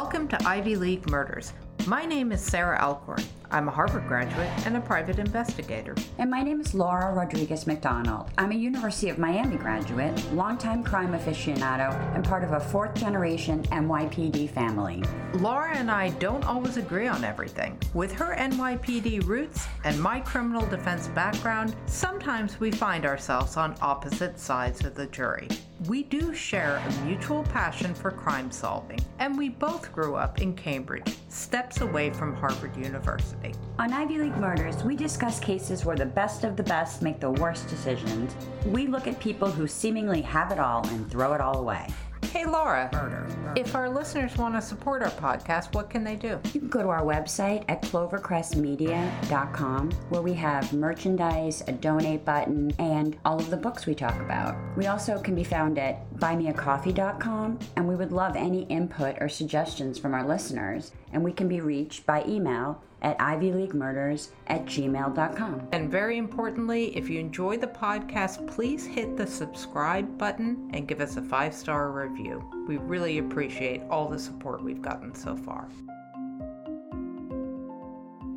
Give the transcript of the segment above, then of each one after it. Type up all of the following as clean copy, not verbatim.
Welcome to Ivy League Murders. My name is Sarah Alcorn. I'm a Harvard graduate and a private investigator. And my name is Laura Rodriguez McDonald. I'm a University of Miami graduate, longtime crime aficionado, and part of a fourth-generation NYPD family. Laura and I don't always agree on everything. With her NYPD roots and my criminal defense background, sometimes we find ourselves on opposite sides of the jury. We do share a mutual passion for crime solving, and we both grew up in Cambridge, steps away from Harvard University. On Ivy League Murders, we discuss cases where the best of the best make the worst decisions. We look at people who seemingly have it all and throw it all away. Hey, Laura. Murder. If our listeners want to support our podcast, what can they do? You can go to our website at clovercrestmedia.com, where we have merchandise, a donate button, and all of the books we talk about. We also can be found at buymeacoffee.com, and we would love any input or suggestions from our listeners, and we can be reached by email at ivyleaguemurders@gmail.com. And very importantly, if you enjoy the podcast, please hit the subscribe button and give us a 5-star review. We really appreciate all the support we've gotten so far.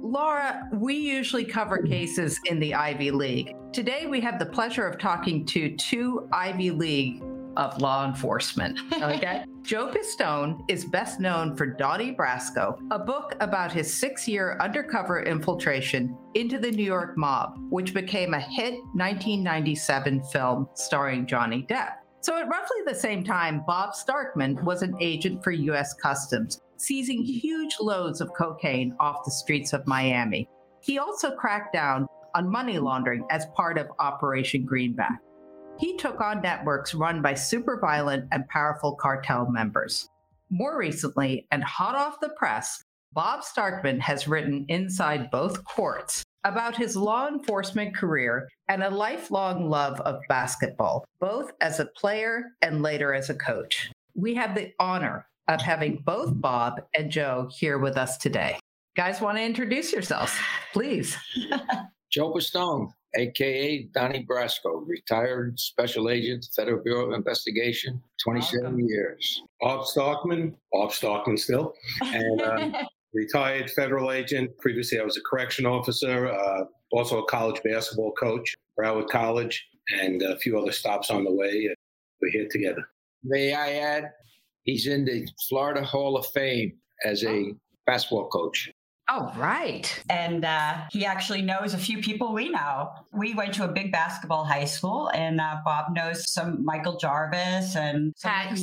Laura, we usually cover cases in the Ivy League. Today, we have the pleasure of talking to two Ivy League of law enforcement. Okay. Joe Pistone is best known for Donnie Brasco, a book about his 6-year undercover infiltration into the New York mob, which became a hit 1997 film starring Johnny Depp. So at roughly the same time, Bob Starkman was an agent for U.S. Customs, seizing huge loads of cocaine off the streets of Miami. He also cracked down on money laundering as part of Operation Greenback. He took on networks run by super violent and powerful cartel members. More recently, and hot off the press, Bob Starkman has written Inside Both Courts about his law enforcement career and a lifelong love of basketball, both as a player and later as a coach. We have the honor of having both Bob and Joe here with us today. Guys, want to introduce yourselves, please? Joe Pistone, a.k.a. Donnie Brasco, retired special agent, Federal Bureau of Investigation, 27 years. Bob Starkman still, and retired federal agent. Previously, I was a correction officer, also a college basketball coach, Broward College, and a few other stops on the way. We're here together. May I add, he's in the Florida Hall of Fame as a basketball coach. Oh, right. And he actually knows a few people we know. We went to a big basketball high school, and Bob knows some Michael Jarvis and some of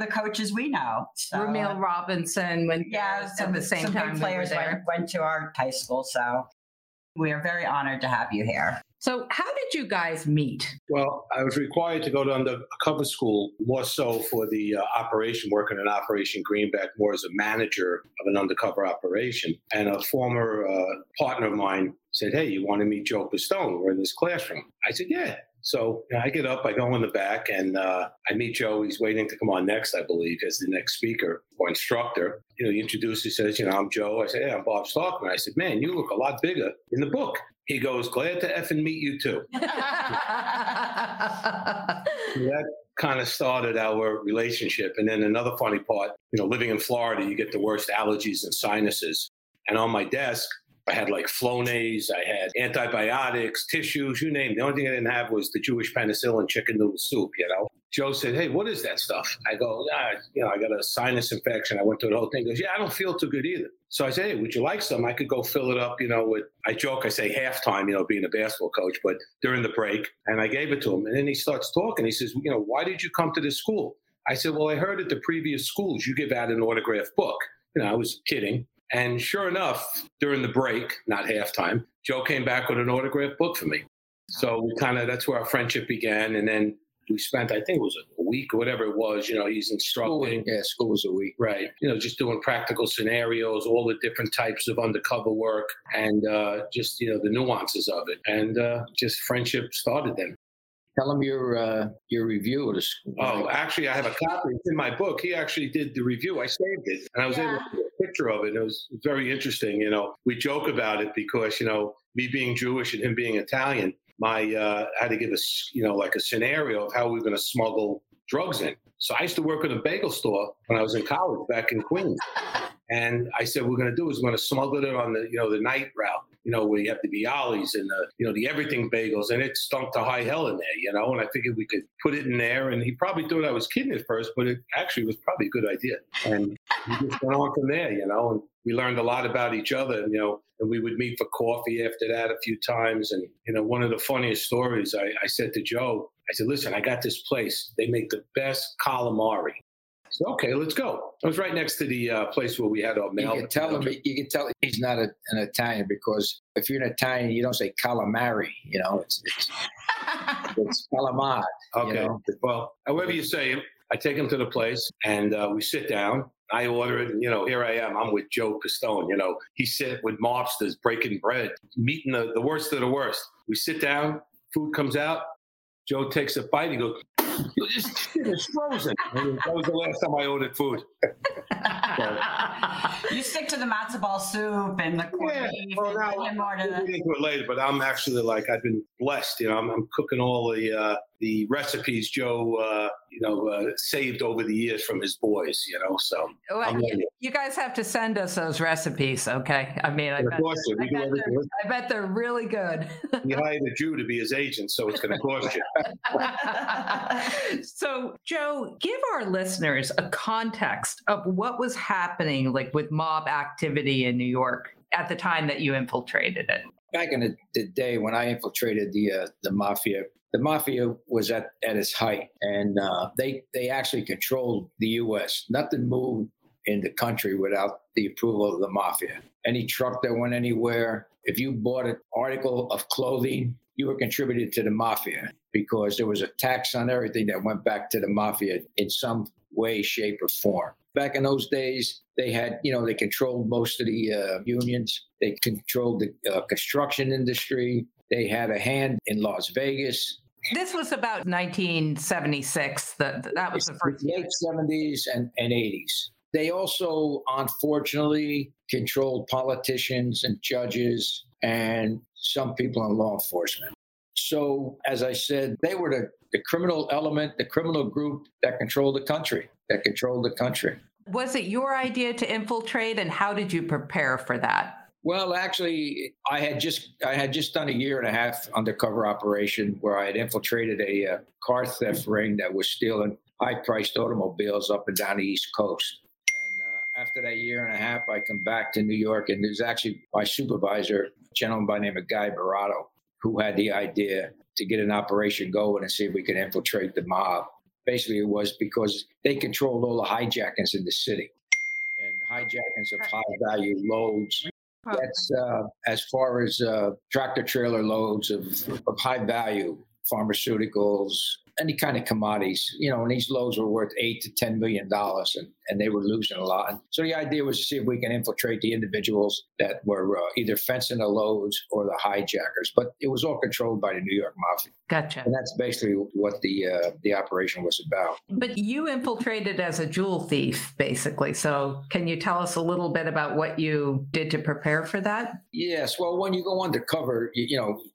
the coaches we know. So, Rumeal Robinson. Some big players went to our high school. So we are very honored to have you here. So how did you guys meet? Well, I was required to go to undercover school, more so for the operation, working in Operation Greenback, more as a manager of an undercover operation. And a former partner of mine said, hey, you want to meet Joe Pistone? We're in this classroom. I said, yeah. So I get up, I go in the back, and I meet Joe. He's waiting to come on next, I believe, as the next speaker or instructor. You know, he introduces, he says, I'm Joe. I said, hey, I'm Bob Starkman. I said, man, you look a lot bigger in the book. He goes, glad to effing meet you too. That kind of started our relationship. And then another funny part, living in Florida, you get the worst allergies and sinuses. And on my desk, I had like Flonase, I had antibiotics, tissues, you name it. The only thing I didn't have was the Jewish penicillin chicken noodle soup, Joe said, hey, what is that stuff? I go, I got a sinus infection. I went through the whole thing. He goes, yeah, I don't feel too good either. So I said, hey, would you like some? I could go fill it up, with, I joke, I say halftime, being a basketball coach, but during the break. And I gave it to him. And then he starts talking. He says, why did you come to this school? I said, well, I heard at the previous schools, you give out an autographed book. I was kidding. And sure enough, during the break, not halftime, Joe came back with an autographed book for me. So we that's where our friendship began. And then we spent, I think it was a week or whatever it was, he's instructing. School was a week. Right. Just doing practical scenarios, all the different types of undercover work and just, the nuances of it. And just friendship started then. Tell him your review of the school. Oh, actually, I have a copy. It's in my book. He actually did the review. I saved it. And I was able to get a picture of it. And it was very interesting. We joke about it because, me being Jewish and him being Italian, I had to give a scenario of how we were going to smuggle drugs in. So I used to work in a bagel store when I was in college back in Queens. And I said, we're going to do is we're going to smuggle it on the night route, where you have the Bialys and the everything bagels. And it stunk to high hell in there, and I figured we could put it in there. And he probably thought I was kidding at first, but it actually was probably a good idea. And we just went on from there, and we learned a lot about each other, and we would meet for coffee after that a few times. And, one of the funniest stories I said to Joe, I said, listen, I got this place. They make the best calamari. So, okay, let's go. I was right next to the place where we had our mail. You can tell he's not an Italian, because if you're an Italian, you don't say calamari. It's calamari. Okay. Well, however you say it, I take him to the place and we sit down. I order it, and, here I am. I'm with Joe Pistone, He's sitting with mobsters, breaking bread, meeting the worst of the worst. We sit down. Food comes out. Joe takes a bite. He goes, this shit is frozen. That was the last time I ordered food. You stick to the matzo ball soup and the corned beef. Well, now, we'll get into it later, but I'm actually I've been blessed. I'm cooking all the recipes Joe, saved over the years from his boys, so. Well, you guys have to send us those recipes, okay? I bet they're really good. He hired a Jew to be his agent, so it's going to cost you. So, Joe, give our listeners a context of what was happening, with mob activity in New York at the time that you infiltrated it. Back in the day when I infiltrated the mafia, the mafia was at its height, and they actually controlled the U.S. Nothing moved in the country without the approval of the mafia. Any truck that went anywhere, if you bought an article of clothing, you were contributed to the mafia, because there was a tax on everything that went back to the mafia in some way, shape, or form. Back in those days, they had, they controlled most of the unions. They controlled the construction industry. They had a hand in Las Vegas. This was about 1976. That was the first year. Late 70s and 80s. They also, unfortunately, controlled politicians and judges and some people in law enforcement. So, as I said, they were the criminal element, the criminal group that controlled the country, Was it your idea to infiltrate, and how did you prepare for that? Well, actually, I had just done a year and a half undercover operation where I had infiltrated a car theft ring that was stealing high-priced automobiles up and down the East Coast. And after that year and a half, I come back to New York, and there's actually my supervisor, a gentleman by the name of Guy Barato, who had the idea to get an operation going and see if we could infiltrate the mob. Basically, it was because they controlled all the hijackings in the city, and hijackings of high-value loads. That's as far as tractor-trailer loads of high value, pharmaceuticals, any kind of commodities. And these loads were worth $8 to $10 million, and they were losing a lot. And so the idea was to see if we can infiltrate the individuals that were either fencing the loads or the hijackers. But it was all controlled by the New York Mafia. Gotcha. And that's basically what the operation was about. But you infiltrated as a jewel thief, basically. So can you tell us a little bit about what you did to prepare for that? Yes. Well, when you go undercover, you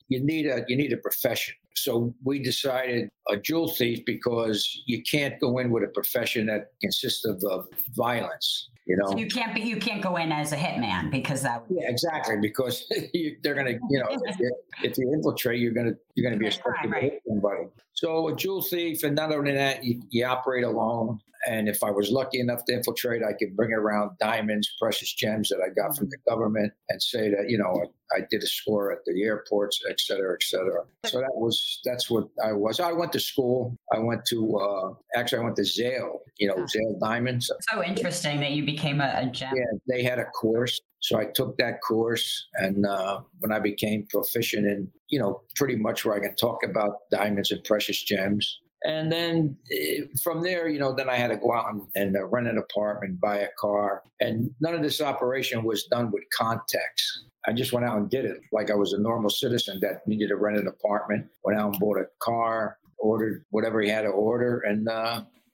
need a profession. So we decided a jewel thief, because you can't go in with a profession that consists of violence. So you can't go in as a hitman, because that would... Yeah, exactly, because they're going to, if you infiltrate, you're going to be expected to hit somebody. So a jewel thief, and not only that, you operate alone. And if I was lucky enough to infiltrate, I could bring around diamonds, precious gems that I got from the government, and say that, I did a score at the airports, et cetera, et cetera. So that's what I was. I went to school. I went to Zale, Zale Diamonds. So interesting that you became a gem. Yeah, they had a course. So I took that course, and when I became proficient in, pretty much where I can talk about diamonds and precious gems. And then from there, then I had to go out and rent an apartment, buy a car. And none of this operation was done with contacts. I just went out and did it like I was a normal citizen that needed to rent an apartment, went out and bought a car, ordered whatever he had to order, and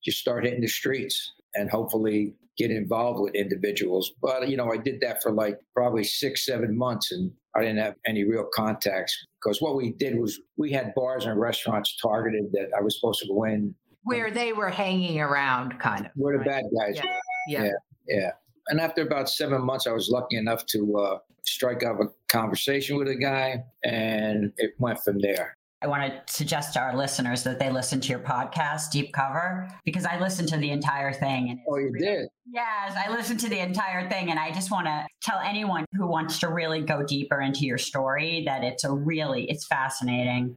just start hitting the streets and hopefully get involved with individuals. But, I did that for probably 6-7 months, and I didn't have any real contacts, because what we did was we had bars and restaurants targeted that I was supposed to go in where they were hanging around, kind of. Where the bad guys were. Yeah. And after about 7 months, I was lucky enough to strike up a conversation with a guy, and it went from there. I want to suggest to our listeners that they listen to your podcast, Deep Cover, because I listened to the entire thing. And did? Yes, I listened to the entire thing. And I just want to tell anyone who wants to really go deeper into your story that it's fascinating.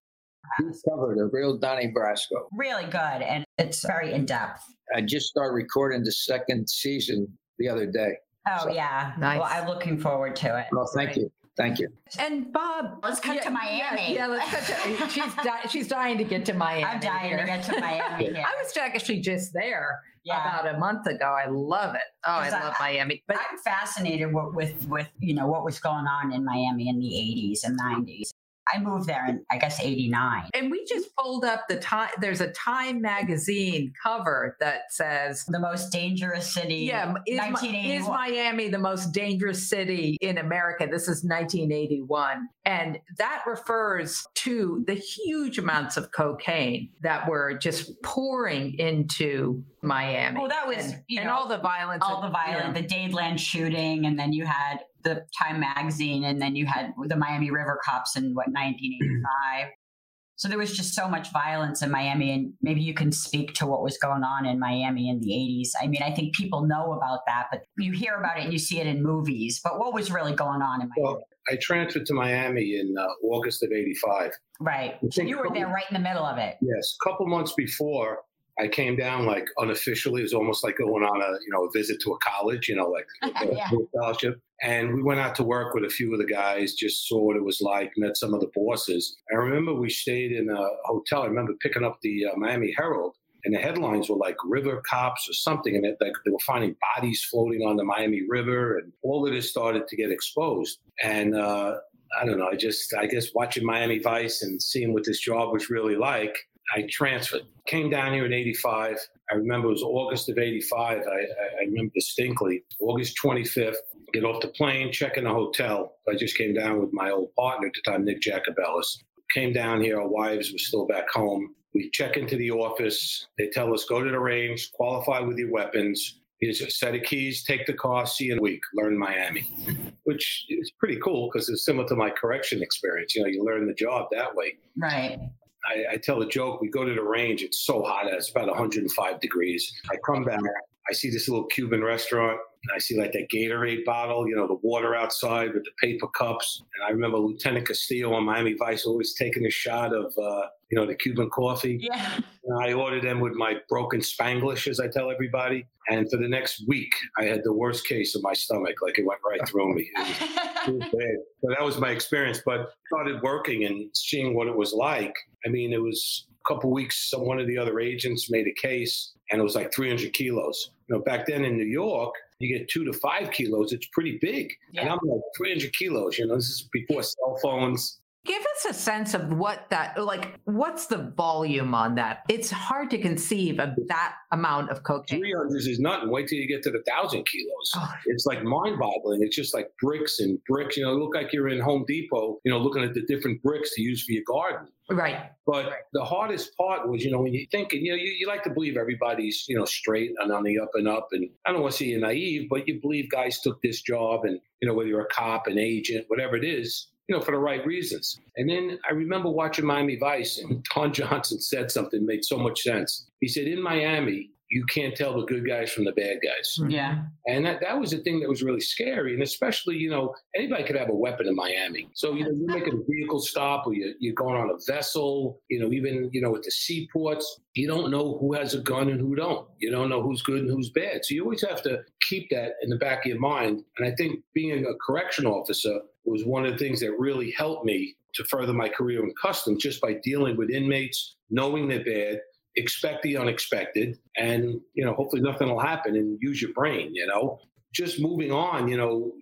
Deep Cover, the real Donnie Brasco. Really good. And it's very in-depth. I just started recording the second season the other day. Oh, so. Yeah. Nice. Well, I'm looking forward to it. Well, thank you. Thank you. And Bob, let's cut to Miami. Yeah, let's cut to. She's dying to get to Miami. I'm dying to get to Miami. Here. I was actually just there about a month ago. I love it. Oh, I love Miami. But I'm fascinated with what was going on in Miami in the 80s and 90s. I moved there in, I guess, 89. And we just pulled up the Time. There's a Time magazine cover that says... The most dangerous city. Yeah. Is Miami the most dangerous city in America? This is 1981. And that refers to the huge amounts of cocaine that were just pouring into Miami. Well, that was... And all the violence. The Dadeland shooting. And then you had... the Time magazine, and then you had the Miami River Cops in 1985. So there was just so much violence in Miami, and maybe you can speak to what was going on in Miami in the 80s. I mean, I think people know about that, but you hear about it and you see it in movies. But what was really going on in Miami? Well, I transferred to Miami in August of 85. Right. So you were there right in the middle of it. Yes. A couple months before, I came down like unofficially. It was almost like going on a visit to a college, like a scholarship. And we went out to work with a few of the guys, just saw what it was like, met some of the bosses. I remember we stayed in a hotel. I remember picking up the Miami Herald, and the headlines were like River Cops or something. And they were finding bodies floating on the Miami River, and all of this started to get exposed. And I don't know, I guess watching Miami Vice and seeing what this job was really like, I transferred, came down here in 85. I remember it was August of 85. I remember distinctly, August 25th, get off the plane, check in a hotel. I just came down with my old partner at the time, Nick Jacobellis. Came down here, our wives were still back home. We check into the office. They tell us, go to the range, qualify with your weapons. Here's a set of keys, take the car, see you in a week, learn Miami, which is pretty cool because it's similar to my correction experience. You learn the job that way. Right. I tell a joke, we go to the range, it's so hot, it's about 105 degrees. I come back, I see this little Cuban restaurant, and I see like that Gatorade bottle, the water outside with the paper cups. And I remember Lieutenant Castillo on Miami Vice always taking a shot of, the Cuban coffee. Yeah. And I ordered them with my broken Spanglish, as I tell everybody. And for the next week, I had the worst case of my stomach. Like it went right through me. It was bad. So that was my experience. But I started working and seeing what it was like. I mean, it was a couple weeks, one of the other agents made a case, and it was like 300 kilos. Back then in New York, you get 2 to 5 kilos. It's pretty big. Yeah. And I'm like 300 kilos, this is before cell phones. Give us a sense of what's the volume on that? It's hard to conceive of that amount of cocaine. 300 is nothing. Wait till you get to the 1,000 kilos. Oh. It's like mind boggling. It's just like bricks and bricks. It look like you're in Home Depot, looking at the different bricks to use for your garden. Right. But the hardest part was, when you think, you like to believe everybody's, straight and on the up and up. And I don't want to say you're naive, but you believe guys took this job and, whether you're a cop, an agent, whatever it is, for the right reasons. And then I remember watching Miami Vice, and Don Johnson said something that made so much sense. He said, in Miami, you can't tell the good guys from the bad guys. Yeah. And that was the thing that was really scary. And especially, anybody could have a weapon in Miami. So, you make a vehicle stop, or you're going on a vessel, even, at the seaports, you don't know who has a gun and who don't. You don't know who's good and who's bad. So you always have to keep that in the back of your mind. And I think being a correction officer was one of the things that really helped me to further my career in customs, just by dealing with inmates, knowing they're bad, expect the unexpected, and, hopefully nothing will happen, and use your brain, Just moving on,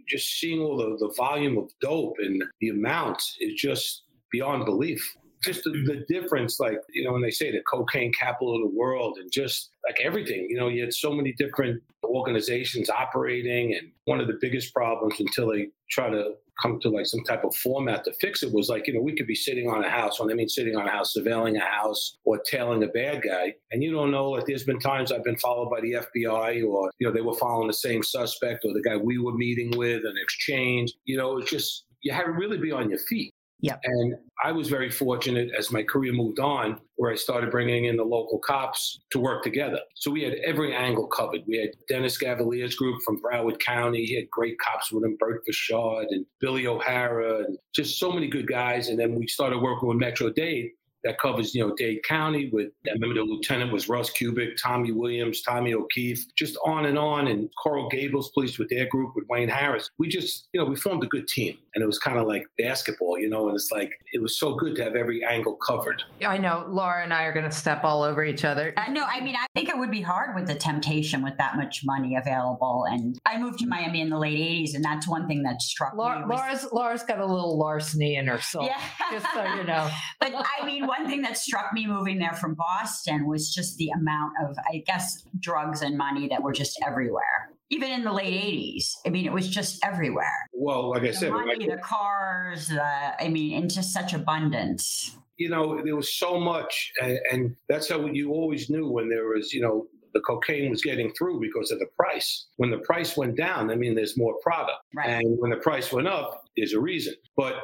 just seeing all the volume of dope and the amount is just beyond belief. just the difference, like, you know, when they say the cocaine capital of the world and just like everything, you know, you had so many different organizations operating. And one of the biggest problems until they try to come to like some type of format to fix it was like, you know, we could be sitting on a house. When I mean sitting on a house, surveilling a house or tailing a bad guy. And you don't know, like there's been times I've been followed by the FBI or, you know, they were following the same suspect or the guy we were meeting with and exchange, you know, it's just, you had to really be on your feet. Yep. And I was very fortunate as my career moved on, where I started bringing in the local cops to work together. So we had every angle covered. We had Dennis Gavalier's group from Broward County. He had great cops with him, Bert Bouchard and Billy O'Hara, and just so many good guys. And then we started working with Metro-Dade. That covers, you know, Dade County with, I remember the lieutenant was Russ Kubik, Tommy Williams, Tommy O'Keefe, just on. And Coral Gables police with their group with Wayne Harris. We just, you know, we formed a good team. And it was kind of like basketball, you know, and it's like, it was so good to have every angle covered. I know Laura and I are going to step all over each other. No, I mean, I think it would be hard with the temptation with that much money available. And I moved to Miami in the late 80s, and that's one thing that struck me. Laura's got a little larceny in her soul, yeah. Just so you know. But I mean, one thing that struck me moving there from Boston was just the amount of, I guess, drugs and money that were just everywhere. Even in the late 80s. I mean, it was just everywhere. Well, like I said, money, the cars, I mean, and just such abundance. You know, there was so much. And that's how you always knew when there was, you know, the cocaine was getting through because of the price. When the price went down, I mean, there's more product. Right. And when the price went up, there's a reason. But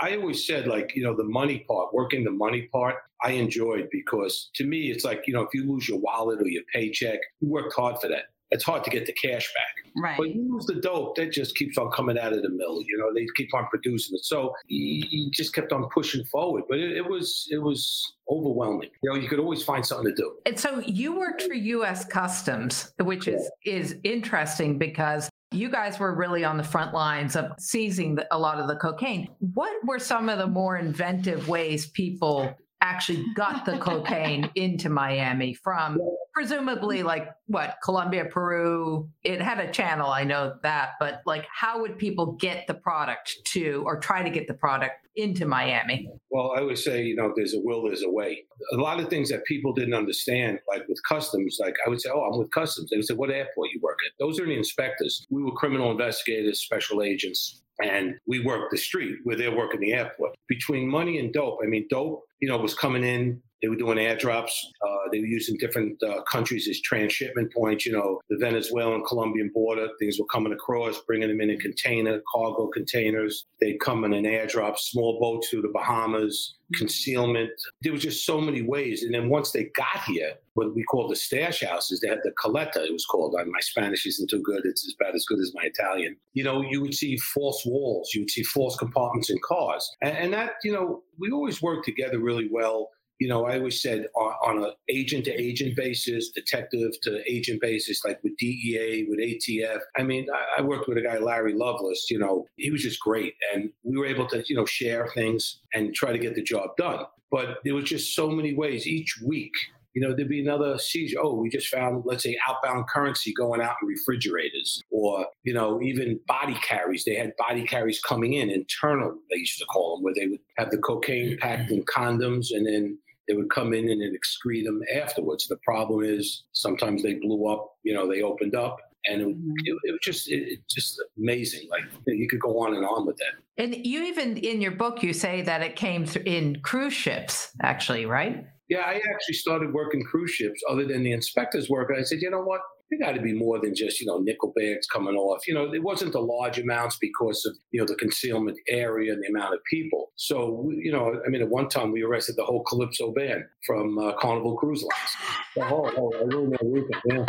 I always said, like, you know, the money part, working the money part, I enjoyed because to me, it's like, you know, if you lose your wallet or your paycheck, you worked hard for that. It's hard to get the cash back. Right. But you lose the dope, that just keeps on coming out of the mill. You know, they keep on producing it. So you just kept on pushing forward. But it was overwhelming. You know, you could always find something to do. And so you worked for U.S. Customs, which is interesting because you guys were really on the front lines of seizing a lot of the cocaine. What were some of the more inventive ways people actually got the cocaine into Miami from presumably like what, Colombia, Peru? It had a channel, I know that, but like how would people get the product to or try to get the product into Miami? Well, I always say, you know, there's a will, there's a way. A lot of things that people didn't understand, like with customs, like I would say, oh, I'm with customs. They would say, what airport you work at? Those are the inspectors. We were criminal investigators, special agents, and we worked the street where they're working the airport. Between money and dope, I mean, dope, you know, was coming in. They were doing airdrops. They were using different countries as transshipment points. You know, the Venezuelan, Colombian border, things were coming across, bringing them in a container, cargo containers. They'd come in an airdrop, small boats through the Bahamas, concealment. There was just so many ways. And then once they got here, what we call the stash houses, they had the coleta, it was called. My Spanish isn't too good. It's about as good as my Italian. You know, you would see false walls. You would see false compartments in cars. And that, you know, we always worked together really well. You know, I always said on an agent-to-agent basis, detective-to-agent basis, like with DEA, with ATF. I mean, I worked with a guy, Larry Lovelace, you know, he was just great. And we were able to, you know, share things and try to get the job done. But there was just so many ways each week. You know, there'd be another seizure. Oh, we just found, let's say, outbound currency going out in refrigerators or, you know, even body carries. They had body carries coming in, internal, they used to call them, where they would have the cocaine packed in condoms and then they would come in and then excrete them afterwards. The problem is sometimes they blew up, you know, they opened up. And it was just amazing. Like, you could go on and on with that. And you even, in your book, you say that it came in cruise ships, actually, right? Yeah, I actually started working cruise ships other than the inspector's work. I said, you know what? There got to be more than just, you know, nickel bags coming off. You know, it wasn't the large amounts because of, you know, the concealment area and the amount of people. So, you know, I mean, at one time we arrested the whole Calypso band from Carnival Cruise Lines. The whole Aruba, yeah.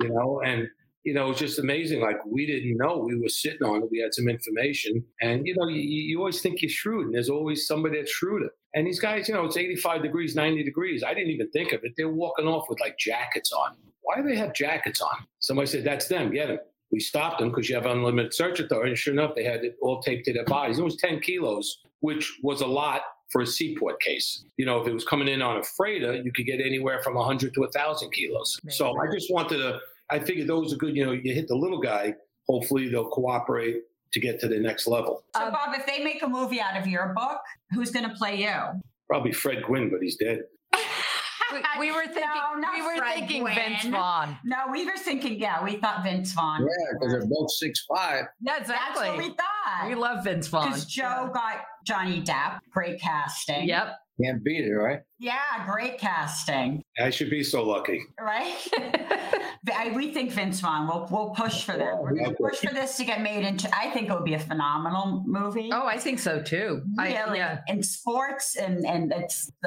You know, and, you know, it was just amazing. Like, we didn't know we were sitting on it. We had some information. And, you know, you always think you're shrewd, and there's always somebody that's shrewder. And these guys, you know, it's 85 degrees, 90 degrees. I didn't even think of it. They're walking off with, like, jackets on. Why do they have jackets on? Somebody said, that's them. Get them. We stopped them because you have unlimited search authority. And sure enough, they had it all taped to their bodies. It was 10 kilos, which was a lot for a seaport case. You know, if it was coming in on a freighter, you could get anywhere from 100 to 1,000 kilos. Right. So I figured those are good. You know, you hit the little guy. Hopefully they'll cooperate to get to the next level. So, Bob, if they make a movie out of your book, who's going to play you? Probably Fred Gwynn, but he's dead. We were thinking Vince Vaughn. No, we were thinking, we thought Vince Vaughn. Yeah, because they're both 6'5". Yeah, exactly. That's what we thought. We love Vince Vaughn. Because Joe got Johnny Depp. Great casting. Yep. Can't beat it, right? Yeah, great casting. I should be so lucky. Right? We think Vince Vaughn. We'll push for that. We're going to push for this to get made into, I think it would be a phenomenal movie. Oh, I think so too. Really. Yeah. And sports and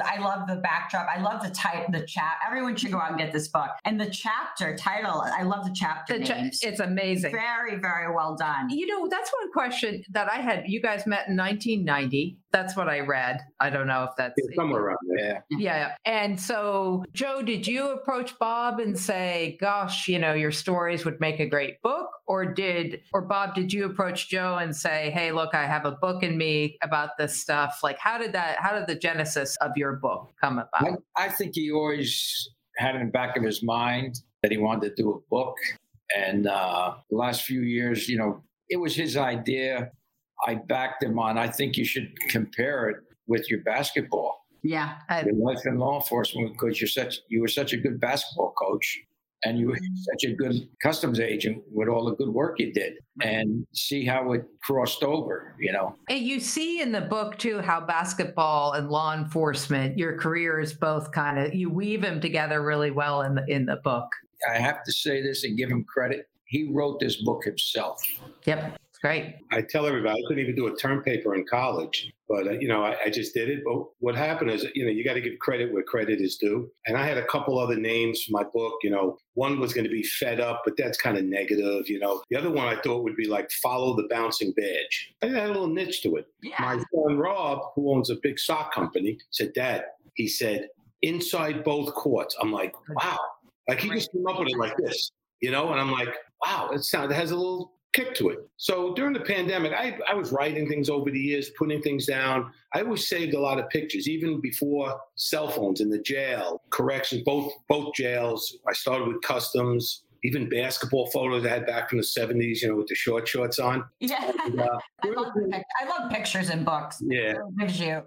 I love the backdrop. I love the chat. Everyone should go out and get this book. And the chapter title, I love the chapter names. It's amazing. Very, very well done. You know, that's one question that I had. You guys met in 1990. That's what I read. I don't know if that's somewhere around there. Yeah. And so, Joe, did you approach Bob and say, gosh, you know, your stories would make a great book? Or Bob, did you approach Joe and say, hey, look, I have a book in me about this stuff? Like, how did the genesis of your book come about? I think he always had in the back of his mind that he wanted to do a book. And the last few years, you know, it was his idea. I backed him on, I think you should compare it with your basketball. Yeah. Your life in law enforcement, because you were such a good basketball coach and you were such a good customs agent with all the good work you did, and see how it crossed over, you know. And you see in the book, too, how basketball and law enforcement, your careers both kind of, you weave them together really well in the book. I have to say this and give him credit. He wrote this book himself. Yep. Right. I tell everybody, I couldn't even do a term paper in college, but, you know, I just did it. But what happened is, you know, you got to give credit where credit is due. And I had a couple other names for my book, you know, one was going to be Fed Up, but that's kind of negative, you know. The other one I thought would be like Follow the Bouncing Badge. I had a little niche to it. Yeah. My son, Rob, who owns a big sock company, said, Dad, he said, inside both courts. I'm like, wow. Like he just came up with it like this, you know, and I'm like, wow, it has a little kick to it. So during the pandemic, I was writing things over the years, putting things down. I always saved a lot of pictures, even before cell phones in the jail, corrections, both jails. I started with customs, even basketball photos I had back from the 70s, you know, with the short shorts on. Yeah, and, I love pictures and books. Yeah.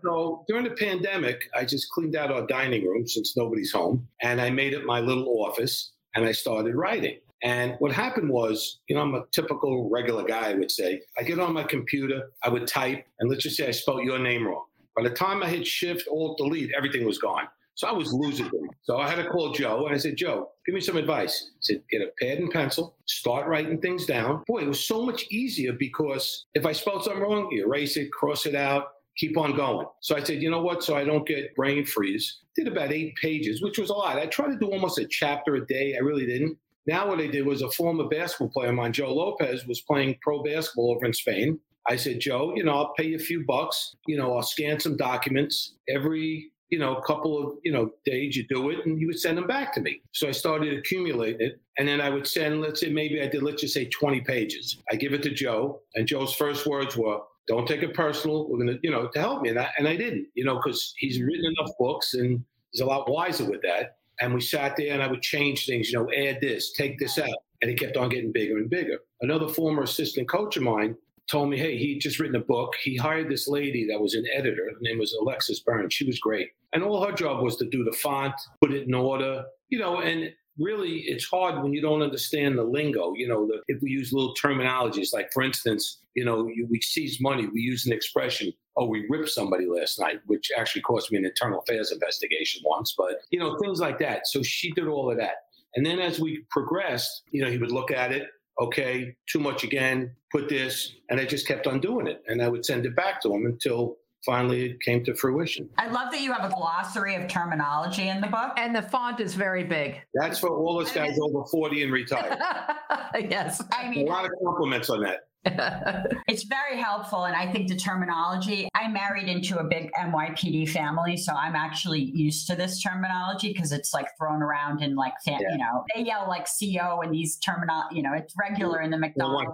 So during the pandemic, I just cleaned out our dining room since nobody's home, and I made it my little office, and I started writing. And what happened was, you know, I'm a typical regular guy, I would say. I get on my computer, I would type, and let's just say I spelled your name wrong. By the time I hit shift, alt, delete, everything was gone. So I was losing it. So I had to call Joe, and I said, Joe, give me some advice. I said, get a pad and pencil, start writing things down. Boy, it was so much easier because if I spelled something wrong, you erase it, cross it out, keep on going. So I said, you know what? So I don't get brain freeze. Did about 8 pages, which was a lot. I tried to do almost a chapter a day. I really didn't. Now what I did was a former basketball player of mine, Joe Lopez, was playing pro basketball over in Spain. I said, Joe, you know, I'll pay you a few bucks. You know, I'll scan some documents. Every, you know, couple of, you know, days you do it, and he would send them back to me. So I started accumulating it. And then I would send, let's just say 20 pages. I give it to Joe, and Joe's first words were, don't take it personal. We're going to, you know, to help me. And I didn't, you know, because he's written enough books and he's a lot wiser with that. And we sat there and I would change things, you know, add this, take this out. And it kept on getting bigger and bigger. Another former assistant coach of mine told me, hey, he'd just written a book. He hired this lady that was an editor. Her name was Alexis Burns. She was great. And all her job was to do the font, put it in order, you know, and really it's hard when you don't understand the lingo. You know, if we use little terminologies, like for instance, you know, we seize money, we use an expression. Oh, we ripped somebody last night, which actually cost me an internal affairs investigation once, but, you know, things like that. So she did all of that. And then as we progressed, you know, he would look at it. Okay, too much again, put this. And I just kept on doing it. And I would send it back to him until finally it came to fruition. I love that you have a glossary of terminology in the book. And the font is very big. That's for all us guys over 40 and retired. Yes. I mean, a lot of compliments on that. It's very helpful. And I think the terminology, I married into a big NYPD family. So I'm actually used to this terminology because it's like thrown around in like, you know, they yell like CO and these terminology, you know, it's regular in the McDonald's.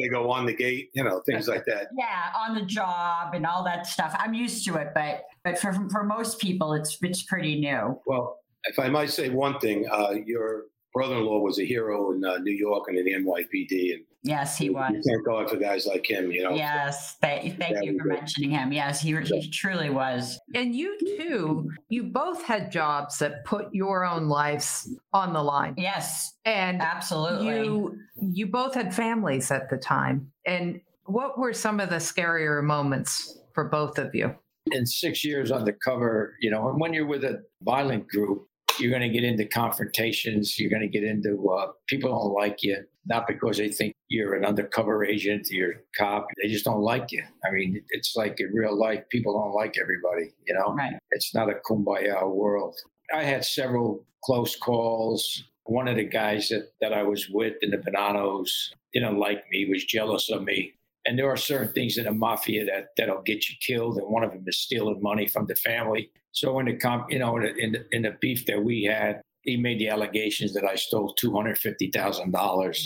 They go on the gate, you know, things like that. Yeah. On the job and all that stuff. I'm used to it, but for most people, it's pretty new. Well, if I might say one thing, your brother-in-law was a hero in New York and in the NYPD. And yes, he was. Thank God for guys like him, you know. Yes, thank you for mentioning him. Yes, he truly was. And you too, you both had jobs that put your own lives on the line. Yes, and absolutely. You both had families at the time. And what were some of the scarier moments for both of you? In 6 years undercover, you know, and when you're with a violent group, you're going to get into confrontations. You're going to get into people don't like you, not because they think you're an undercover agent, you're a cop. They just don't like you. I mean, it's like in real life, people don't like everybody, you know? Right. It's not a kumbaya world. I had several close calls. One of the guys that I was with in the Bananos didn't like me, was jealous of me. And there are certain things in the mafia that'll get you killed. And one of them is stealing money from the family. So in the beef that we had, he made the allegations that I stole $250,000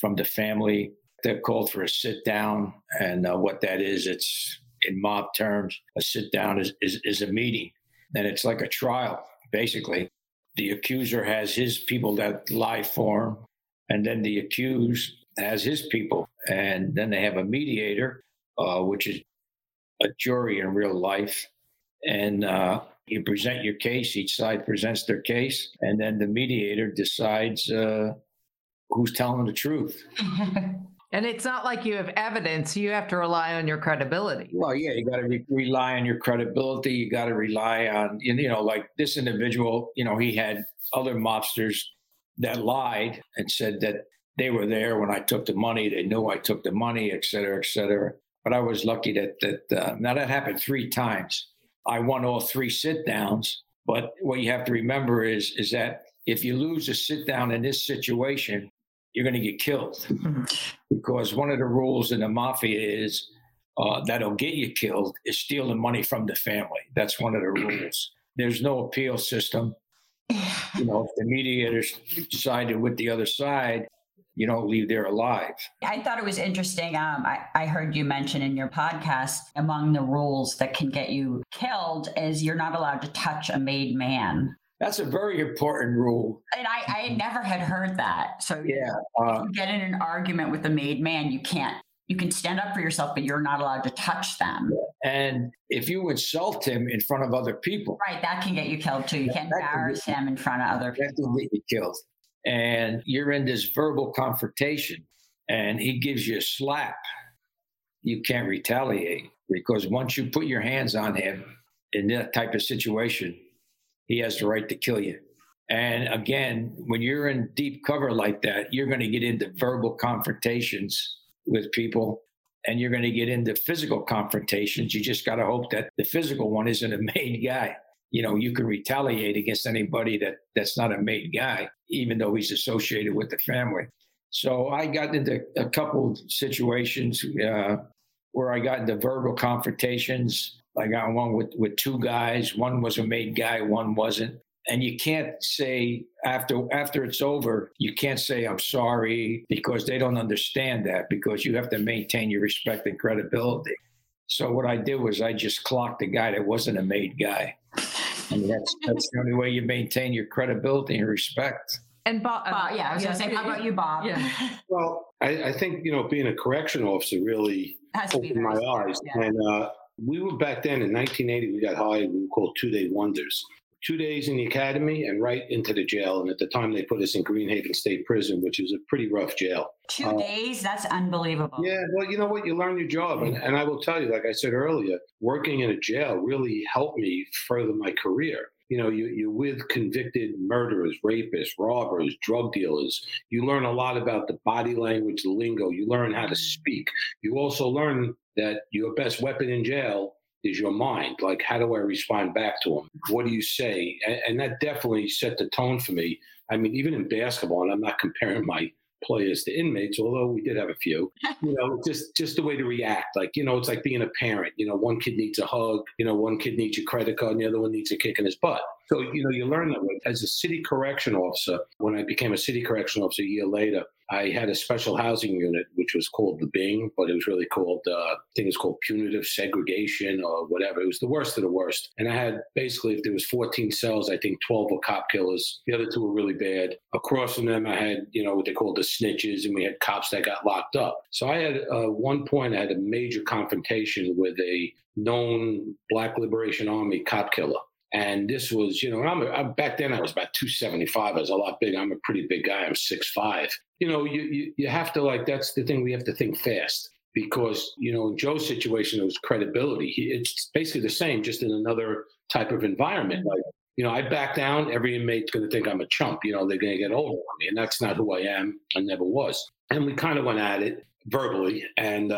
from the family. They're called for a sit down, and what that is, it's in mob terms. A sit down is a meeting, and it's like a trial basically. The accuser has his people that lie for him, and then the accused has his people, and then they have a mediator, which is a jury in real life. And you present your case, each side presents their case, and then the mediator decides who's telling the truth. And it's not like you have evidence. You have to rely on your credibility. Well, yeah, you got to rely on your credibility. You got to rely on, you know, like this individual, you know, he had other mobsters that lied and said that they were there when I took the money. They knew I took the money, et cetera, et cetera. But I was lucky that now that happened 3 times. I won all 3 sit-downs, but what you have to remember is that if you lose a sit-down in this situation, you're going to get killed. Because one of the rules in the mafia is that'll get you killed is stealing money from the family. That's one of the rules. There's no appeal system. You know, if the mediators sided with the other side, you don't leave there alive. I thought it was interesting. I heard you mention in your podcast, among the rules that can get you killed is you're not allowed to touch a made man. That's a very important rule. And I never had heard that. So yeah, if you get in an argument with a made man, you can't. You can stand up for yourself, but you're not allowed to touch them. And if you insult him in front of other people. Right, that can get you killed too. You can embarrass him in front of other people. That can get you killed. And you're in this verbal confrontation, and he gives you a slap. You can't retaliate, because once you put your hands on him in that type of situation, he has the right to kill you. And again, when you're in deep cover like that, you're going to get into verbal confrontations with people, and you're going to get into physical confrontations. You just got to hope that the physical one isn't a made guy. You know, you can retaliate against anybody that's not a made guy, even though he's associated with the family. So I got into a couple situations where I got into verbal confrontations. I got one with 2 guys. One was a made guy, one wasn't. And you can't say after it's over, you can't say, I'm sorry, because they don't understand that, because you have to maintain your respect and credibility. So what I did was I just clocked the guy that wasn't a made guy. And that's the only way you maintain your credibility and respect. And Bob, yeah, I was going to say, how about you, Bob? Yeah. Well, I think, you know, being a correction officer really opened my eyes. Yeah. And we were back then in 1980, we got hired, we were called 2-day wonders. 2 days in the academy and right into the jail. And at the time, they put us in Greenhaven State Prison, which is a pretty rough jail. 2 days? That's unbelievable. Yeah. Well, you know what? You learn your job. And I will tell you, like I said earlier, working in a jail really helped me further my career. You know, you're with convicted murderers, rapists, robbers, drug dealers. You learn a lot about the body language, the lingo. You learn how to speak. You also learn that your best weapon in jail is your mind. Like, how do I respond back to him? What do you say? And that definitely set the tone for me. I mean, even in basketball, and I'm not comparing my players to inmates, although we did have a few, you know, just the way to react. Like, you know, it's like being a parent. You know, one kid needs a hug. You know, one kid needs your credit card and the other one needs a kick in his butt. So, you know, you learn that way. As a city correction officer, when I became a city correction officer a year later, I had a special housing unit, which was called the Bing, but it was really called, things called punitive segregation or whatever. It was the worst of the worst. And I had basically, if there was 14 cells, I think 12 were cop killers. The other two were really bad. Across from them, I had, you know, what they called the snitches, and we had cops that got locked up. So I had, one point, I had a major confrontation with a known Black Liberation Army cop killer. And this was, you know, I'm back then I was about 275. I was a lot bigger. I'm a pretty big guy. I'm 6'5". You know, you have to, like, that's the thing. We have to think fast because, you know, in Joe's situation, it was credibility. It's basically the same, just in another type of environment. Like, you know, I back down, every inmate's going to think I'm a chump. You know, they're going to get over on me. And that's not who I am. I never was. And we kind of went at it verbally. And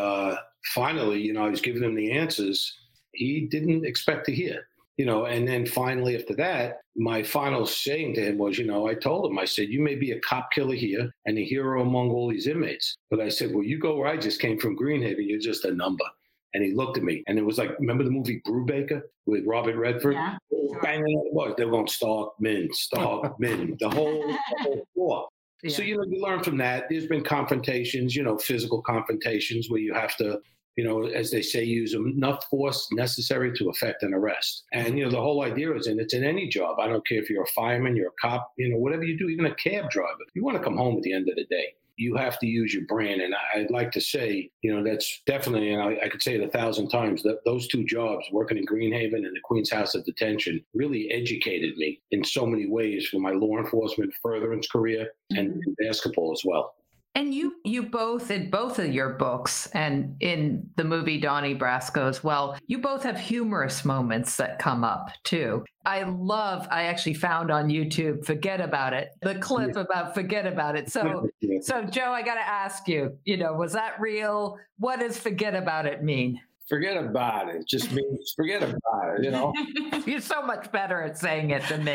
finally, you know, I was giving him the answers he didn't expect to hear. You know, and then finally after that, my final saying to him was, you know, I told him, I said, you may be a cop killer here and a hero among all these inmates. But I said, well, you go where I just came from, Greenhaven, you're just a number. And he looked at me, and it was like, remember the movie Brubaker with Robert Redford? Yeah. Bang, they won't Starkman, the whole war. Yeah. So, you know, you learn from that. There's been confrontations, you know, physical confrontations where you have to, you know, as they say, use enough force necessary to effect an arrest. And, you know, the whole idea is, and it's in any job, I don't care if you're a fireman, you're a cop, you know, whatever you do, even a cab driver, you want to come home at the end of the day. You have to use your brain. And I'd like to say, you know, that's definitely, and I could say it 1,000 times, that those two jobs, working in Greenhaven and the Queens House of Detention, really educated me in so many ways for my law enforcement furtherance career and basketball as well. And you both, in both of your books and in the movie Donnie Brasco as well, you both have humorous moments that come up too. I actually found on YouTube, Forget About It, the clip about Forget About It. So Joe, I got to ask you, you know, was that real? What does Forget About It mean? Forget about it. Just means forget about it, you know? You're so much better at saying it than me.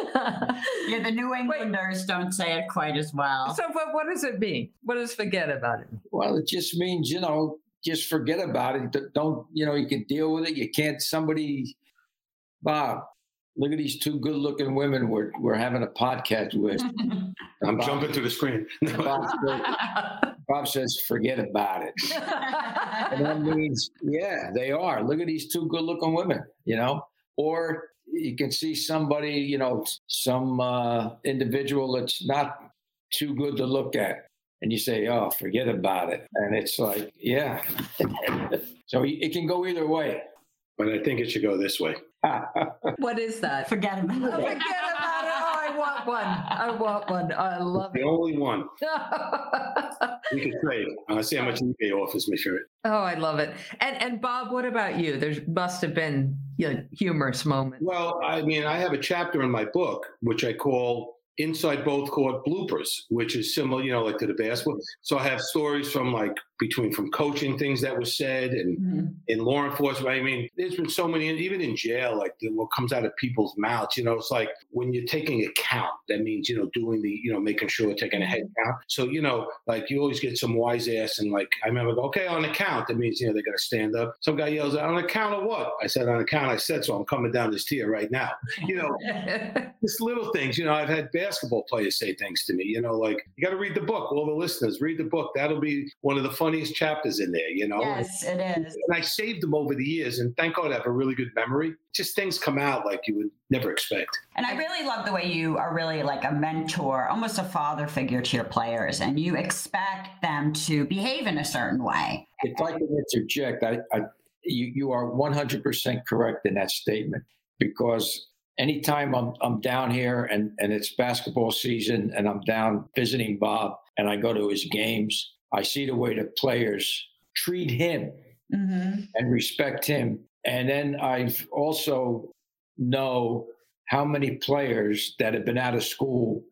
Yeah, the New Englanders don't say it quite as well. So but what does it mean? What does forget about it mean? Well, it just means, you know, just forget about it. Don't, you know, you can deal with it. You can't, somebody, Bob, look at these two good-looking women we're having a podcast with. I'm Bob, jumping to the screen. Bob says, forget about it. And that means, yeah, they are. Look at these two good-looking women, you know? Or you can see somebody, you know, some individual that's not too good to look at. And you say, oh, forget about it. And it's like, yeah. So it can go either way. But I think it should go this way. What is that? Forget about it. Forget about it. Oh, I want one. I love it. The only one. We can trade. I see how much eBay offers me for it. Oh, I love it. And Bob, what about you? There must have been a humorous moment. Well, I mean, I have a chapter in my book, which I call Inside Both Court Bloopers, which is similar, you know, like to the basketball. So I have stories from from coaching, things that were said, and in law enforcement. I mean, there's been so many, even in jail, like what comes out of people's mouths, you know, it's like when you're taking a count, that means, you know, doing the, you know, making sure taking a head count. So, you know, like you always get some wise ass and like, I remember, okay, on the count, that means, you know, they got to stand up. Some guy yells, on the count of what? I said, on the count, I said, so I'm coming down this tier right now. You know, just little things, you know, I've had basketball players say things to me, you know, like you got to read the book, all the listeners read the book. That'll be one of the funniest chapters in there, you know? Yes, it is. And I saved them over the years, and thank God I have a really good memory. Just things come out like you would never expect. And I really love the way you are really like a mentor, almost a father figure to your players, and you expect them to behave in a certain way. If I can interject, you are 100% correct in that statement, because anytime I'm down here and it's basketball season and I'm down visiting Bob and I go to his games, I see the way the players treat him and respect him. And then I also know how many players that have been out of school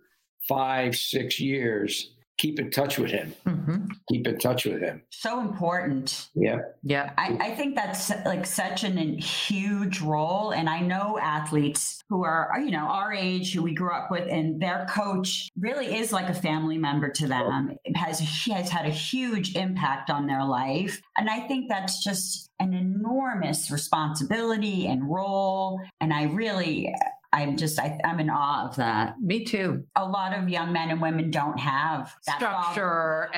5, 6 years keep in touch with him. Mm-hmm. Keep in touch with him. So important. Yeah. Yeah. I think that's like such a huge role. And I know athletes who are, you know, our age, who we grew up with, and their coach really is like a family member to them. It has had a huge impact on their life. And I think that's just an enormous responsibility and role. And I'm in awe of that. Me too. A lot of young men and women don't have that structure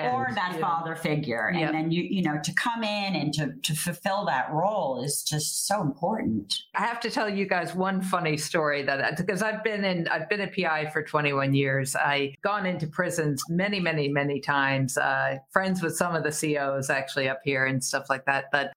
father figure. Yep. And then you know, to come in and to fulfill that role is just so important. I have to tell you guys one funny story because I've been a PI for 21 years. I gone into prisons many, many, many times, friends with some of the COs actually up here and stuff like that. But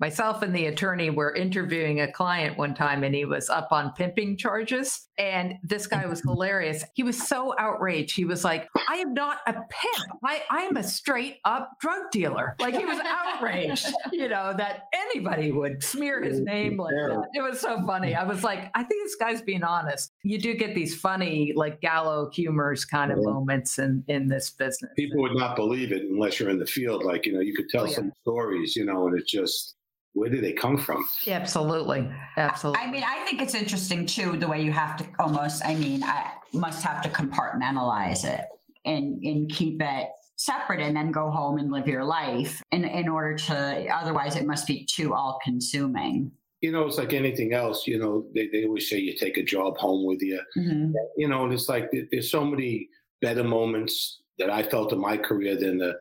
myself and the attorney were interviewing a client one time, and he was up on pimping charges. And this guy was hilarious. He was so outraged. He was like, I am not a pimp. I'm a straight up drug dealer. Like, he was outraged, you know, that anybody would smear his name like that. It was so funny. I was like, I think this guy's being honest. You do get these funny, like gallow humors kind of moments in this business. People would not believe it unless you're in the field. Like, you know, you could tell some stories, you know, and it's just... where do they come from? Yeah, absolutely. Absolutely. I mean, I think it's interesting too, the way you have to I must have to compartmentalize it and keep it separate and then go home and live your life in order to, otherwise it must be too all consuming. You know, it's like anything else, you know, they always say you take a job home with you, mm-hmm. you know, and it's like, there's so many better moments that I felt in my career than the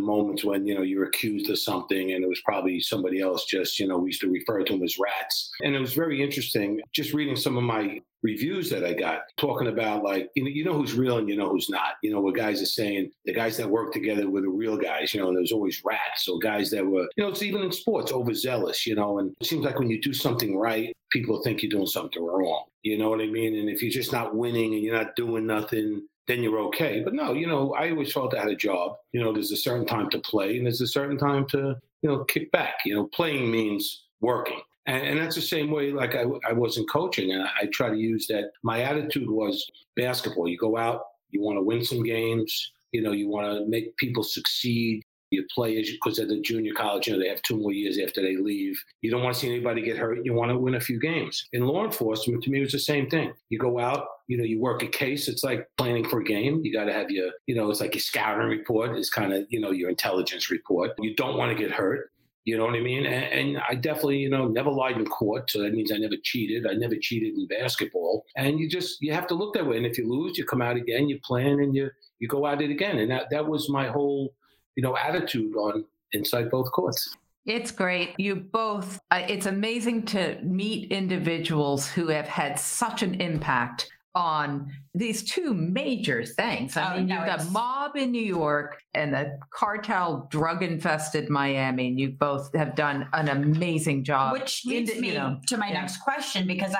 moments when, you know, you're accused of something and it was probably somebody else. Just, you know, we used to refer to them as rats. And it was very interesting just reading some of my reviews that I got, talking about, like, you know who's real and you know who's not. You know, what guys are saying, the guys that work together were the real guys, you know, and there's always rats or guys that were, you know, it's even in sports, overzealous, you know, and it seems like when you do something right, people think you're doing something wrong. You know what I mean? And if you're just not winning and you're not doing nothing, then you're okay. But no, you know, I always felt I had a job. You know, there's a certain time to play and there's a certain time to, you know, kick back. You know, playing means working. And that's the same way, like, I wasn't coaching. And I try to use that. My attitude was basketball. You go out, you want to win some games. You know, you want to make people succeed. Your players, because at the junior college, you know, they have 2 more years after they leave. You don't want to see anybody get hurt. You want to win a few games. In law enforcement, to me, it was the same thing. You go out, you know, you work a case. It's like planning for a game. You got to have your, you know, it's like your scouting report is kind of, you know, your intelligence report. You don't want to get hurt. You know what I mean? And I definitely, you know, never lied in court. So that means I never cheated. I never cheated in basketball. And you have to look that way. And if you lose, you come out again, you plan, and you go at it again. And that was my whole, you know, attitude on inside both courts. It's great. You both, it's amazing to meet individuals who have had such an impact on these 2 major things. I mean, you've got the mob in New York and the cartel drug-infested Miami, and you both have done an amazing job. Which leads me to my next question, because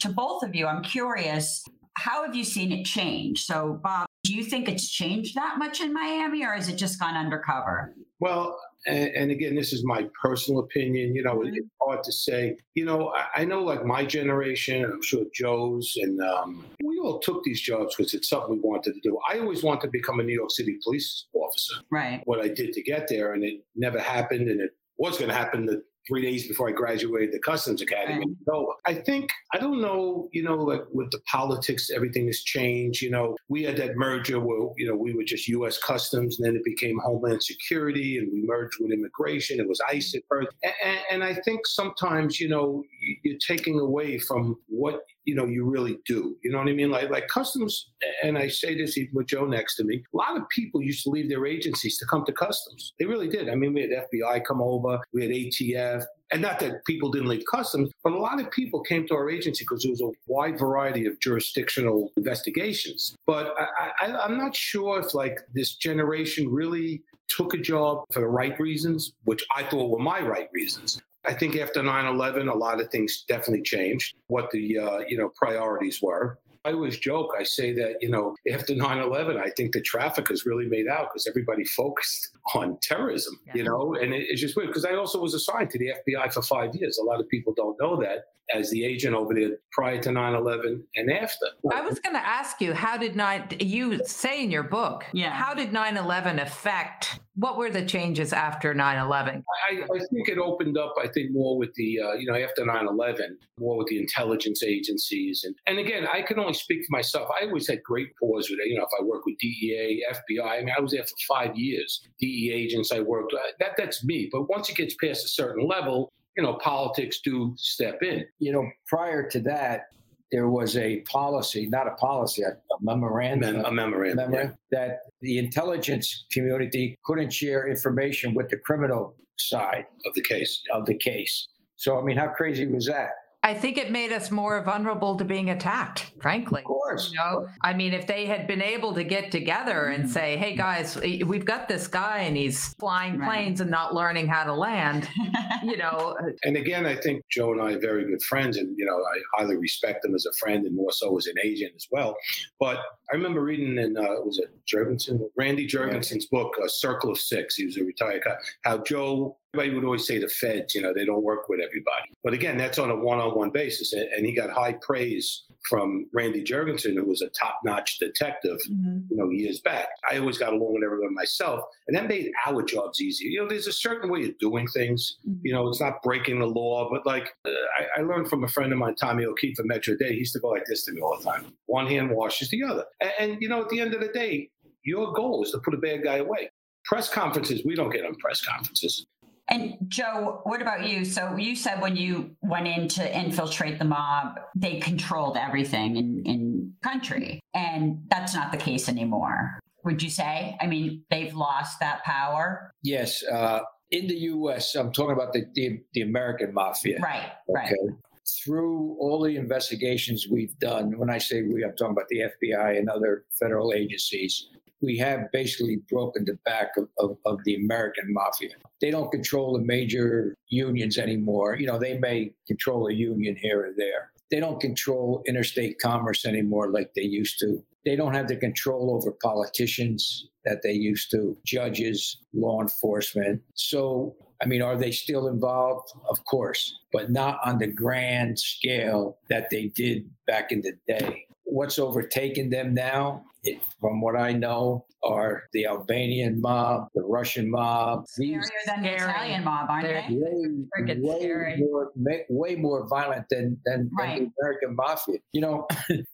to both of you, I'm curious, how have you seen it change? So, Bob, do you think it's changed that much in Miami, or has it just gone undercover? Well, and again, this is my personal opinion. You know, mm-hmm. It's hard to say. You know, I know, like, my generation, I'm sure Joe's, and we all took these jobs because it's something we wanted to do. I always wanted to become a New York City police officer. Right. What I did to get there, and it never happened, and it was going to happen 3 days before I graduated the Customs Academy. Right. So I think, I don't know, you know, like with the politics, everything has changed. You know, we had that merger where, you know, we were just U.S. Customs, and then it became Homeland Security, and we merged with Immigration. It was ICE at first. And I think sometimes, you know, you're taking away from what, you know, you really do. You know what I mean? Like Customs, and I say this even with Joe next to me, a lot of people used to leave their agencies to come to Customs. They really did. I mean, we had FBI come over, we had ATF, and not that people didn't leave Customs, but a lot of people came to our agency because there was a wide variety of jurisdictional investigations. But I'm not sure if, like, this generation really took a job for the right reasons, which I thought were my right reasons. I think after 9/11, a lot of things definitely changed, what the, you know, priorities were. I always joke, I say that, you know, after 9/11, I think the traffickers really made out because everybody focused on terrorism, you know, and it's just weird because I also was assigned to the FBI for 5 years. A lot of people don't know that. as the agent over there prior to 9/11 and after. I was going to ask you, how did you say in your book, how did 9/11 affect, what were the changes after 9/11? I think it opened up, more with the, after 9/11, more with the intelligence agencies. And again, I can only speak for myself. I always had great pause with, if I work with DEA, FBI, I was there for 5 years. DEA agents I worked with, that's me. But once it gets past a certain level, politics do step in. Prior to that, there was a policy, not a policy, a memorandum, that the intelligence community couldn't share information with the criminal side of the case. So, how crazy was that? I think it made us more vulnerable to being attacked, frankly. Of course. If they had been able to get together and say, hey, guys, we've got this guy and he's flying planes and not learning how to land, And again, I think Joe and I are very good friends and, I highly respect him as a friend and more so as an agent as well. But I remember reading in, was it Jurgensen? Randy Jurgensen's book, Circle of Six. He was a retired cop. How Joe... Everybody would always say the feds, they don't work with everybody. But again, that's on a one-on-one basis. And he got high praise from Randy Jurgensen, who was a top-notch detective, years back. I always got along with everyone myself. And that made our jobs easier. There's a certain way of doing things. It's not breaking the law. But I learned from a friend of mine, Tommy O'Keefe, at Metro Day. He used to go like this to me all the time. One hand washes the other. And at the end of the day, your goal is to put a bad guy away. Press conferences, we don't get on press conferences. And Joe, what about you? So you said when you went in to infiltrate the mob, they controlled everything in country. And that's not the case anymore, would you say? They've lost that power? Yes. In the U.S., I'm talking about the American mafia. Right. Through all the investigations we've done, when I say we, I'm talking about the FBI and other federal agencies, we have basically broken the back of the American mafia. They don't control the major unions anymore. They may control a union here or there. They don't control interstate commerce anymore like they used to. They don't have the control over politicians that they used to, judges, law enforcement. So, are they still involved? Of course, but not on the grand scale that they did back in the day. What's overtaken them now, from what I know, are the Albanian mob, the Russian mob. Scarier than the Italian mob, aren't they? Way more violent than the American mafia.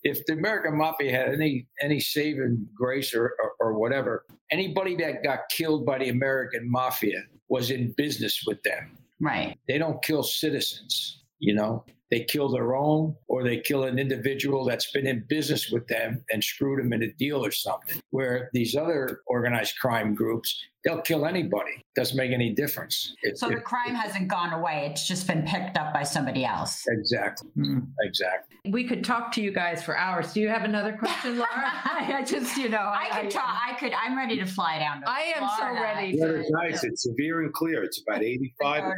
If the American mafia had any saving grace or whatever, anybody that got killed by the American mafia was in business with them. Right. They don't kill citizens, They kill their own, or they kill an individual that's been in business with them and screwed them in a deal or something. Where these other organized crime groups, they'll kill anybody. Doesn't make any difference. The crime hasn't gone away. It's just been picked up by somebody else. Exactly. Mm-hmm. Exactly. We could talk to you guys for hours. Do you have another question, Laura? I'm ready to fly down to Florida. So ready. It's nice. It's severe and clear. It's about 85.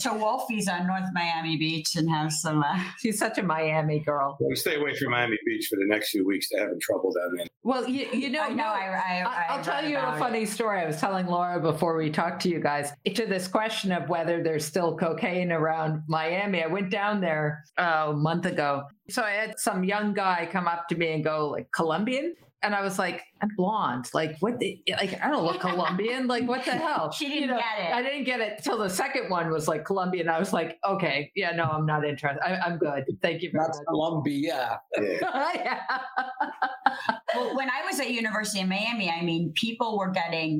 To Wolfie's on North Miami Beach and have some. She's such a Miami girl. We stay away from Miami Beach for the next few weeks. They're having trouble down there. Well, I'll tell you a funny story. I was telling Laura before we talked to you guys, to this question of whether there's still cocaine around Miami. I went down there a month ago. So I had some young guy come up to me and go like, Colombian? And I was like, I'm blonde. I don't look Colombian. What the hell? She didn't get it. I didn't get it till the second one was like Colombian. I was like, okay, yeah, no, I'm not interested. I'm good. Thank you very much. That's Colombia. Yeah. Well, when I was at University of Miami,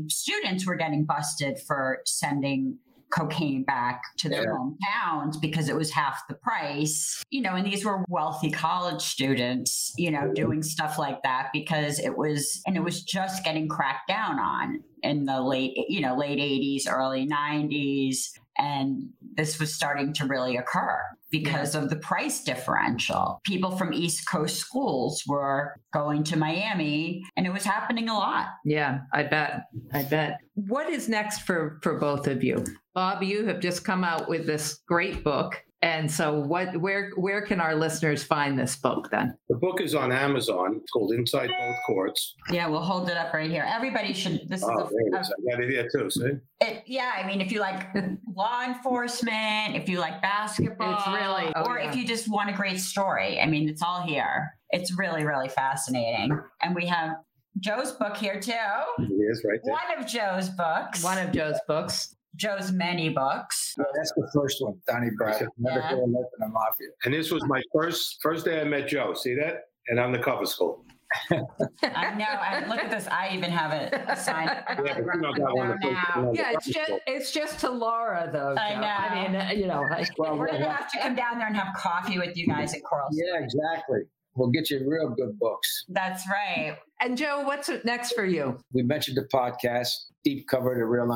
students were getting busted for sending cocaine back to their hometowns because it was half the price, and these were wealthy college students, doing stuff like that because it was just getting cracked down on in the late 80s, early 90s. And this was starting to really occur because of the price differential. People from East Coast schools were going to Miami, and it was happening a lot. Yeah, I bet. What is next for both of you? Bob, you have just come out with this great book And so where can our listeners find this book then? The book is on Amazon. It's called Inside Both Courts. Yeah, we'll hold it up right here. Everybody should. I got it here too, see? I mean, if you like law enforcement, if you like basketball, it's really, if you just want a great story, I mean, it's all here. It's really, really fascinating. And we have Joe's book here too. It is right there. One of Joe's books. Joe's many books. No, that's the first one, Donnie Brasco. Another girl left in the mafia. And this was my first day I met Joe. See that? And I'm the cover school. I know. Look at this. I even have it signed. It's just to Laura, though. Joe. I know. I mean, we're going to have to come down there and have coffee with you guys at Coral. Yeah, exactly. We'll get you real good books. That's right. And Joe, what's next for you? We mentioned the podcast, Deep Cover, the Real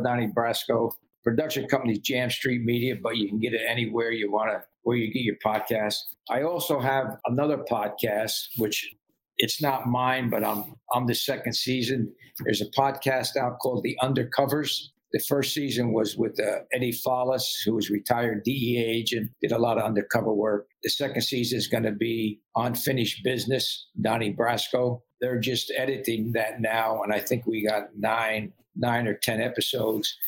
Donnie Brasco. Production company Jam Street Media, but you can get it anywhere you want to, where you get your podcast. I also have another podcast, which it's not mine, but I'm the second season. There's a podcast out called The Undercovers. The first season was with Eddie Follis, who was retired DEA agent, did a lot of undercover work. The second season is going to be Unfinished Business, Donnie Brasco. They're just editing that now, and I think we got nine or 10 episodes.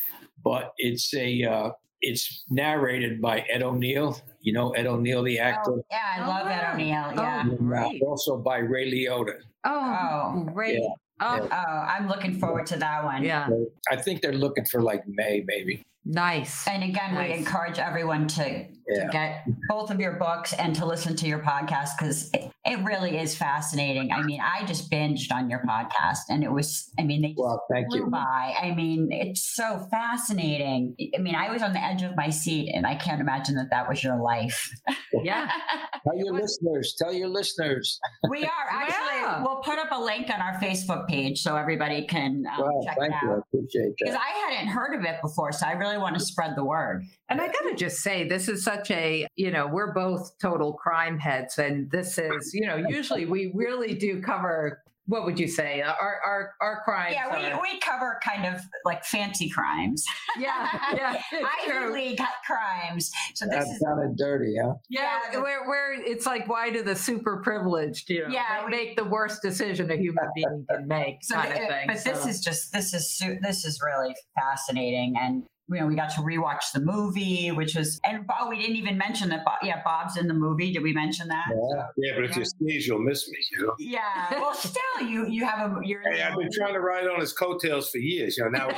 But it's it's narrated by Ed O'Neill. You know Ed O'Neill, the actor. Oh, yeah, I love Ed O'Neill. Yeah, right. Also by Ray Liotta. Oh, Ray. Yeah. I'm looking forward to that one. Yeah. I think they're looking for like May, maybe. Nice. And again, we encourage everyone to get both of your books and to listen to your podcast because it really is fascinating. I mean, I just binged on your podcast and it was, I mean, they just flew by. I mean, it's so fascinating. I mean, I was on the edge of my seat and I can't imagine that was your life. Yeah. Tell your listeners. We are. Actually, we'll put up a link on our Facebook page so everybody can check it out. Thank you. I appreciate that. Because I hadn't heard of it before, so I really want to spread the word. And I got to just say, this is such a, we're both total crime heads. And this is, usually we really do cover, what would you say, our crimes? Yeah, we cover kind of like fancy crimes. Yeah. Yeah. Ivy League crimes. So that's kind of dirty, huh? Yeah. Where it's like, why do the super privileged, make the worst decision a human being can make kind of thing. But so. This is really fascinating. And we got to rewatch the movie, and Bob, we didn't even mention that. Bob's in the movie. Did we mention that? Yeah, but if you sneeze, you'll miss me. Yeah, well, still, you have a. I've been trying to ride on his coattails for years. Now,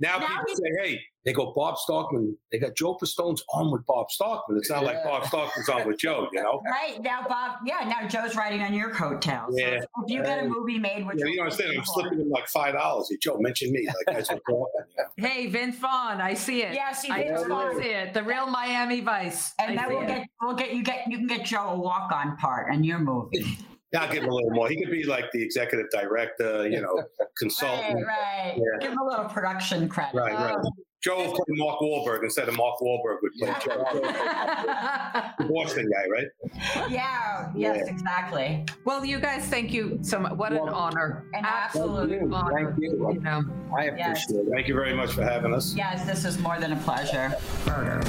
now people say, hey, they go Bob Starkman. They got Joe Pistone's on with Bob Starkman. It's not like Bob Starkman's on with Joe. Right now, Bob. Yeah, now Joe's riding on your coattails. Yeah. So if you got a movie made with, you understand? I'm slipping him like $5. Hey, Joe, mention me. Like that's Hey, Vince Vaughn, I see it. Yeah, I totally see it. The Real Miami Vice. And then you can get Joe a walk-on part in your movie. I'll give him a little more. He could be like the executive director, consultant. Right. Yeah. Give him a little production credit. Right. Joe will play Mark Wahlberg instead of Mark Wahlberg would play Joe. The Boston guy, right? Yeah. Yes, exactly. Well, you guys, thank you so much. What an honor. An absolute honor. Thank you. I appreciate it. Thank you very much for having us. Yes, this is more than a pleasure. Murder.